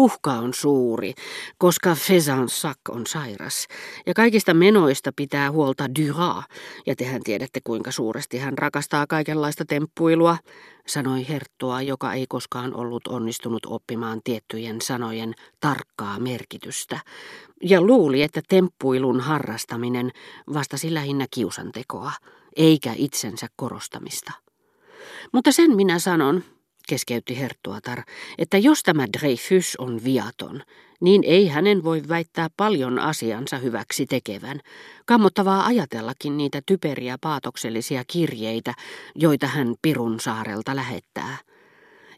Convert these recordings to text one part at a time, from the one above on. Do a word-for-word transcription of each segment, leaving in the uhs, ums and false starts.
Uhka on suuri, koska Fézensac on sairas, ja kaikista menoista pitää huolta Duras, ja tehän tiedätte kuinka suuresti hän rakastaa kaikenlaista temppuilua, sanoi herttua, joka ei koskaan ollut onnistunut oppimaan tiettyjen sanojen tarkkaa merkitystä, ja luuli, että temppuilun harrastaminen vastasi lähinnä kiusantekoa, eikä itsensä korostamista. Mutta sen minä sanon, keskeytti herttuatar, että jos tämä Dreyfus on viaton, niin ei hänen voi väittää paljon asiansa hyväksi tekevän. Kammottavaa ajatellakin niitä typeriä paatoksellisia kirjeitä, joita hän Pirun saarelta lähettää.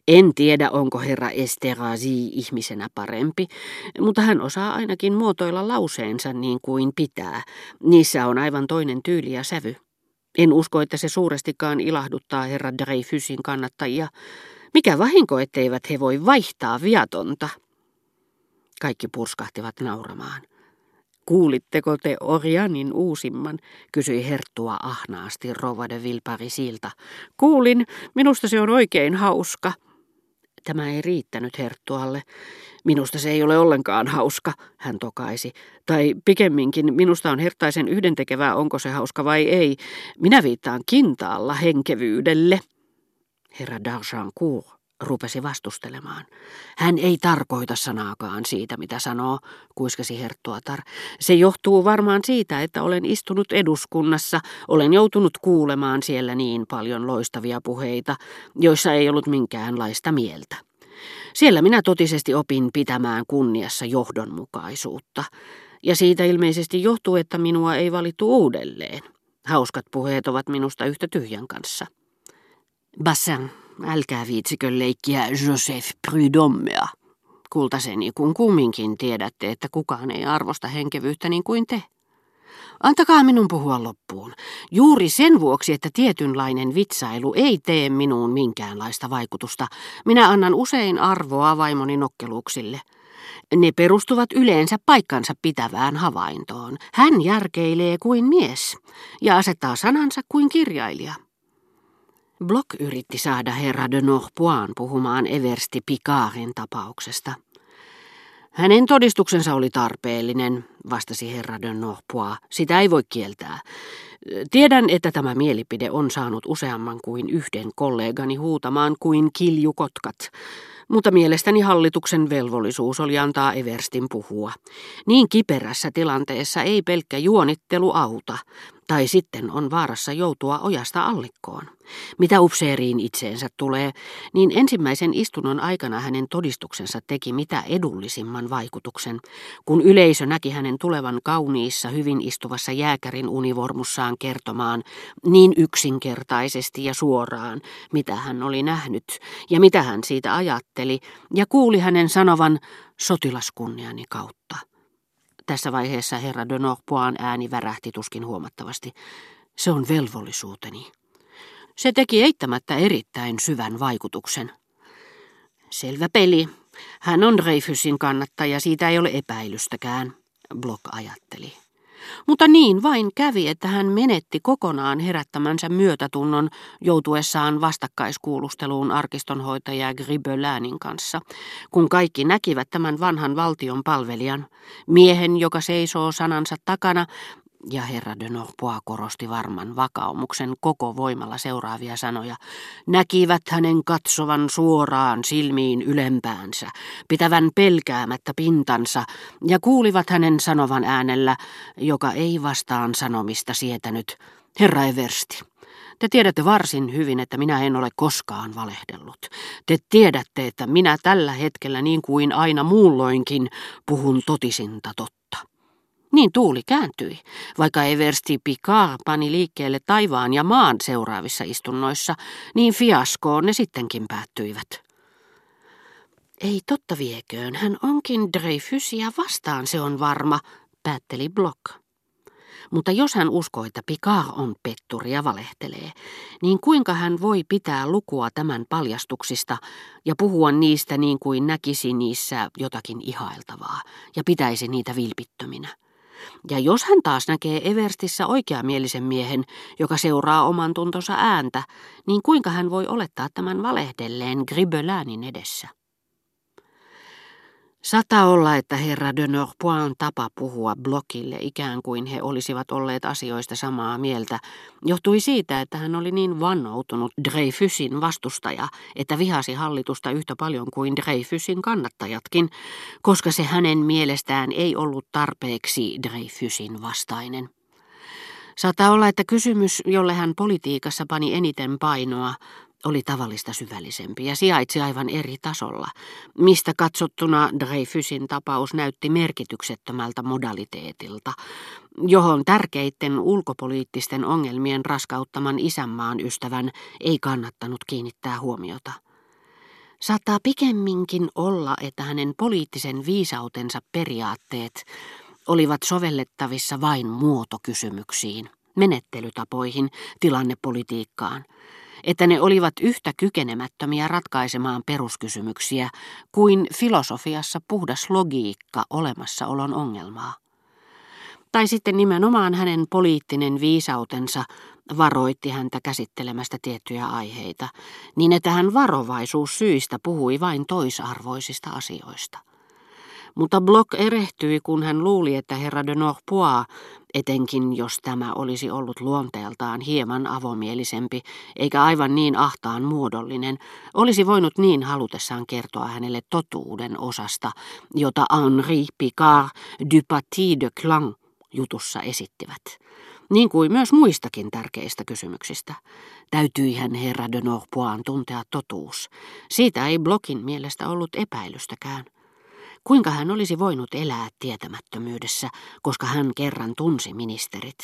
En tiedä, onko herra Esterazie ihmisenä parempi, mutta hän osaa ainakin muotoilla lauseensa niin kuin pitää. Niissä on aivan toinen tyyli ja sävy. En usko, että se suurestikaan ilahduttaa herra Dreyfusin kannattajia. Mikä vahinko, etteivät he voi vaihtaa viatonta? Kaikki purskahtivat nauramaan. Kuulitteko te Orianin uusimman, kysyi herttua ahnaasti rouva de Villeparisilta. Kuulin, minusta se on oikein hauska. Tämä ei riittänyt herttualle. Minusta se ei ole ollenkaan hauska, hän tokaisi. Tai pikemminkin, minusta on herttaisen yhdentekevää, onko se hauska vai ei. Minä viittaan kintaalla henkevyydelle. Herra Dauchan rupesi vastustelemaan. Hän ei tarkoita sanaakaan siitä, mitä sanoo, kuiskasi herttuatar. Se johtuu varmaan siitä, että olen istunut eduskunnassa, olen joutunut kuulemaan siellä niin paljon loistavia puheita, joissa ei ollut minkäänlaista mieltä. Siellä minä totisesti opin pitämään kunniassa johdonmukaisuutta, ja siitä ilmeisesti johtuu, että minua ei valittu uudelleen. Hauskat puheet ovat minusta yhtä tyhjän kanssa. Bassin, älkää viitsikö leikkiä Joseph Prudhommea. Kultaseni, kun kumminkin tiedätte, että kukaan ei arvosta henkevyyttä niin kuin te. Antakaa minun puhua loppuun. Juuri sen vuoksi, että tietynlainen vitsailu ei tee minuun minkäänlaista vaikutusta. Minä annan usein arvoa vaimoni nokkeluuksille. Ne perustuvat yleensä paikkansa pitävään havaintoon. Hän järkeilee kuin mies ja asettaa sanansa kuin kirjailija. Block yritti saada herra de Norpois puhumaan eversti Picardin tapauksesta. Hänen todistuksensa oli tarpeellinen, vastasi herra de Norpois. Sitä ei voi kieltää. Tiedän, että tämä mielipide on saanut useamman kuin yhden kollegani huutamaan kuin kiljukotkat, mutta mielestäni hallituksen velvollisuus oli antaa everstin puhua. Niin kiperässä tilanteessa ei pelkkä juonittelu auta, tai sitten on vaarassa joutua ojasta allikkoon. Mitä upseeriin itseensä tulee, niin ensimmäisen istunnon aikana hänen todistuksensa teki mitä edullisimman vaikutuksen. Kun yleisö näki hänen tulevan kauniissa, hyvin istuvassa jääkärin univormussaan kertomaan niin yksinkertaisesti ja suoraan, mitä hän oli nähnyt ja mitä hän siitä ajatteli, ja kuuli hänen sanovan sotilaskunniani kautta. Tässä vaiheessa herra de Norpoisin ääni värähti tuskin huomattavasti. Se on velvollisuuteni. Se teki eittämättä erittäin syvän vaikutuksen. Selvä peli. Hän on Dreyfusin kannattaja, siitä ei ole epäilystäkään, Block ajatteli. Mutta niin vain kävi, että hän menetti kokonaan herättämänsä myötätunnon joutuessaan vastakkaiskuulusteluun arkistonhoitaja Gribbe Läänin kanssa, kun kaikki näkivät tämän vanhan valtion palvelijan, miehen, joka seisoo sanansa takana, ja herra de Norpois korosti varman vakaumuksen koko voimalla seuraavia sanoja. Näkivät hänen katsovan suoraan silmiin ylempäänsä, pitävän pelkäämättä pintansa, ja kuulivat hänen sanovan äänellä, joka ei vastaan sanomista sietänyt. Herra eversti, te tiedätte varsin hyvin, että minä en ole koskaan valehdellut. Te tiedätte, että minä tällä hetkellä niin kuin aina muulloinkin puhun totisinta totta. Niin tuuli kääntyi, vaikka eversti Picquart pani liikkeelle taivaan ja maan seuraavissa istunnoissa, niin fiaskoon ne sittenkin päättyivät. Ei totta vieköön, hän onkin Dreyfusia vastaan, se on varma, päätteli Block. Mutta jos hän uskoo, että Picquart on petturi ja valehtelee, niin kuinka hän voi pitää lukua tämän paljastuksista ja puhua niistä niin kuin näkisi niissä jotakin ihailtavaa ja pitäisi niitä vilpittöminä? Ja jos hän taas näkee everstissä oikeamielisen miehen, joka seuraa oman tuntonsa ääntä, niin kuinka hän voi olettaa tämän valehdelleen Gribbe Läänin edessä? Saattaa olla, että herra de Norpoisin tapa puhua blokille ikään kuin he olisivat olleet asioista samaa mieltä johtui siitä, että hän oli niin vannoutunut Dreyfusin vastustaja, että vihasi hallitusta yhtä paljon kuin Dreyfusin kannattajatkin, koska se hänen mielestään ei ollut tarpeeksi Dreyfusin vastainen. Saattaa olla, että kysymys, jolle hän politiikassa pani eniten painoa, oli tavallista syvällisempi ja sijaitsi aivan eri tasolla, mistä katsottuna Dreyfusin tapaus näytti merkityksettömältä modaliteetilta, johon tärkeitten ulkopoliittisten ongelmien raskauttaman isänmaan ystävän ei kannattanut kiinnittää huomiota. Saattaa pikemminkin olla, että hänen poliittisen viisautensa periaatteet olivat sovellettavissa vain muotokysymyksiin, menettelytapoihin, tilannepolitiikkaan, että ne olivat yhtä kykenemättömiä ratkaisemaan peruskysymyksiä kuin filosofiassa puhdas logiikka olemassaolon ongelmaa. Tai sitten nimenomaan hänen poliittinen viisautensa varoitti häntä käsittelemästä tiettyjä aiheita, niin että hän varovaisuussyistä puhui vain toisarvoisista asioista. Mutta Bloch erehtyi, kun hän luuli, että herra de Norpois, etenkin jos tämä olisi ollut luonteeltaan hieman avomielisempi eikä aivan niin ahtaan muodollinen, olisi voinut niin halutessaan kertoa hänelle totuuden osasta, jota Henri Picquart du Parti de Clans jutussa esittivät, niin kuin myös muistakin tärkeistä kysymyksistä. Täytyihän herra de Norpoisin tuntea totuus. Siitä ei Blochin mielestä ollut epäilystäkään. Kuinka hän olisi voinut elää tietämättömyydessä, koska hän kerran tunsi ministerit?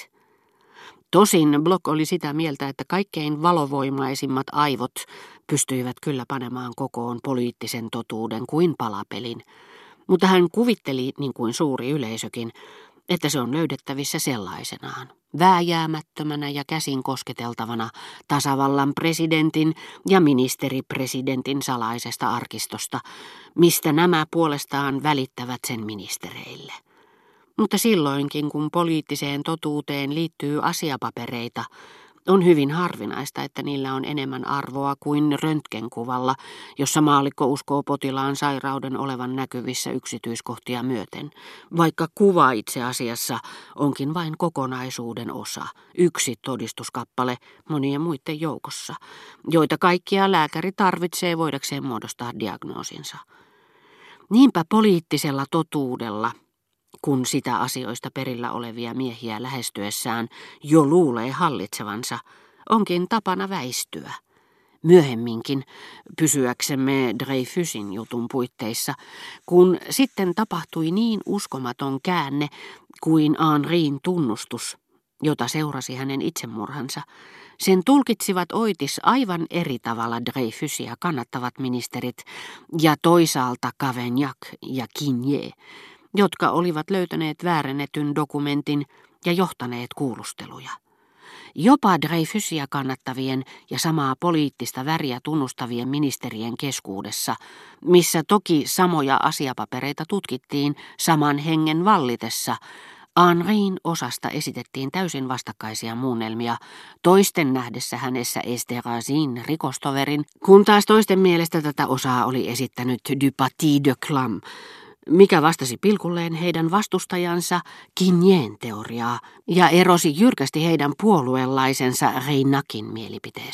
Tosin Bloch oli sitä mieltä, että kaikkein valovoimaisimmat aivot pystyivät kyllä panemaan kokoon poliittisen totuuden kuin palapelin, mutta hän kuvitteli, niin kuin suuri yleisökin, että se on löydettävissä sellaisenaan, vääjäämättömänä ja käsin kosketeltavana tasavallan presidentin ja ministeripresidentin salaisesta arkistosta, mistä nämä puolestaan välittävät sen ministereille. Mutta silloinkin, kun poliittiseen totuuteen liittyy asiapapereita, on hyvin harvinaista, että niillä on enemmän arvoa kuin röntgenkuvalla, jossa maallikko uskoo potilaan sairauden olevan näkyvissä yksityiskohtia myöten, vaikka kuva itse asiassa onkin vain kokonaisuuden osa, yksi todistuskappale monien muiden joukossa, joita kaikkia lääkäri tarvitsee voidakseen muodostaa diagnoosinsa. Niinpä poliittisella totuudella, kun sitä asioista perillä olevia miehiä lähestyessään jo luulee hallitsevansa, onkin tapana väistyä. Myöhemminkin, pysyäksemme Dreyfusin jutun puitteissa, kun sitten tapahtui niin uskomaton käänne kuin Henriin tunnustus, jota seurasi hänen itsemurhansa, sen tulkitsivat oitis aivan eri tavalla Dreyfusia kannattavat ministerit ja toisaalta Cavaignac ja Kinje, jotka olivat löytäneet väärennetyn dokumentin ja johtaneet kuulusteluja. Jopa Dreyfusia kannattavien ja samaa poliittista väriä tunnustavien ministerien keskuudessa, missä toki samoja asiapapereita tutkittiin saman hengen vallitessa, Henriin osasta esitettiin täysin vastakkaisia muunnelmia, toisten nähdessä hänessä Esterházyn rikostoverin, kun taas toisten mielestä tätä osaa oli esittänyt du Parti de Clans, mikä vastasi pilkulleen heidän vastustajansa Kinjen teoriaa ja erosi jyrkästi heidän puolueenlaisensa Reinakin mielipiteestä.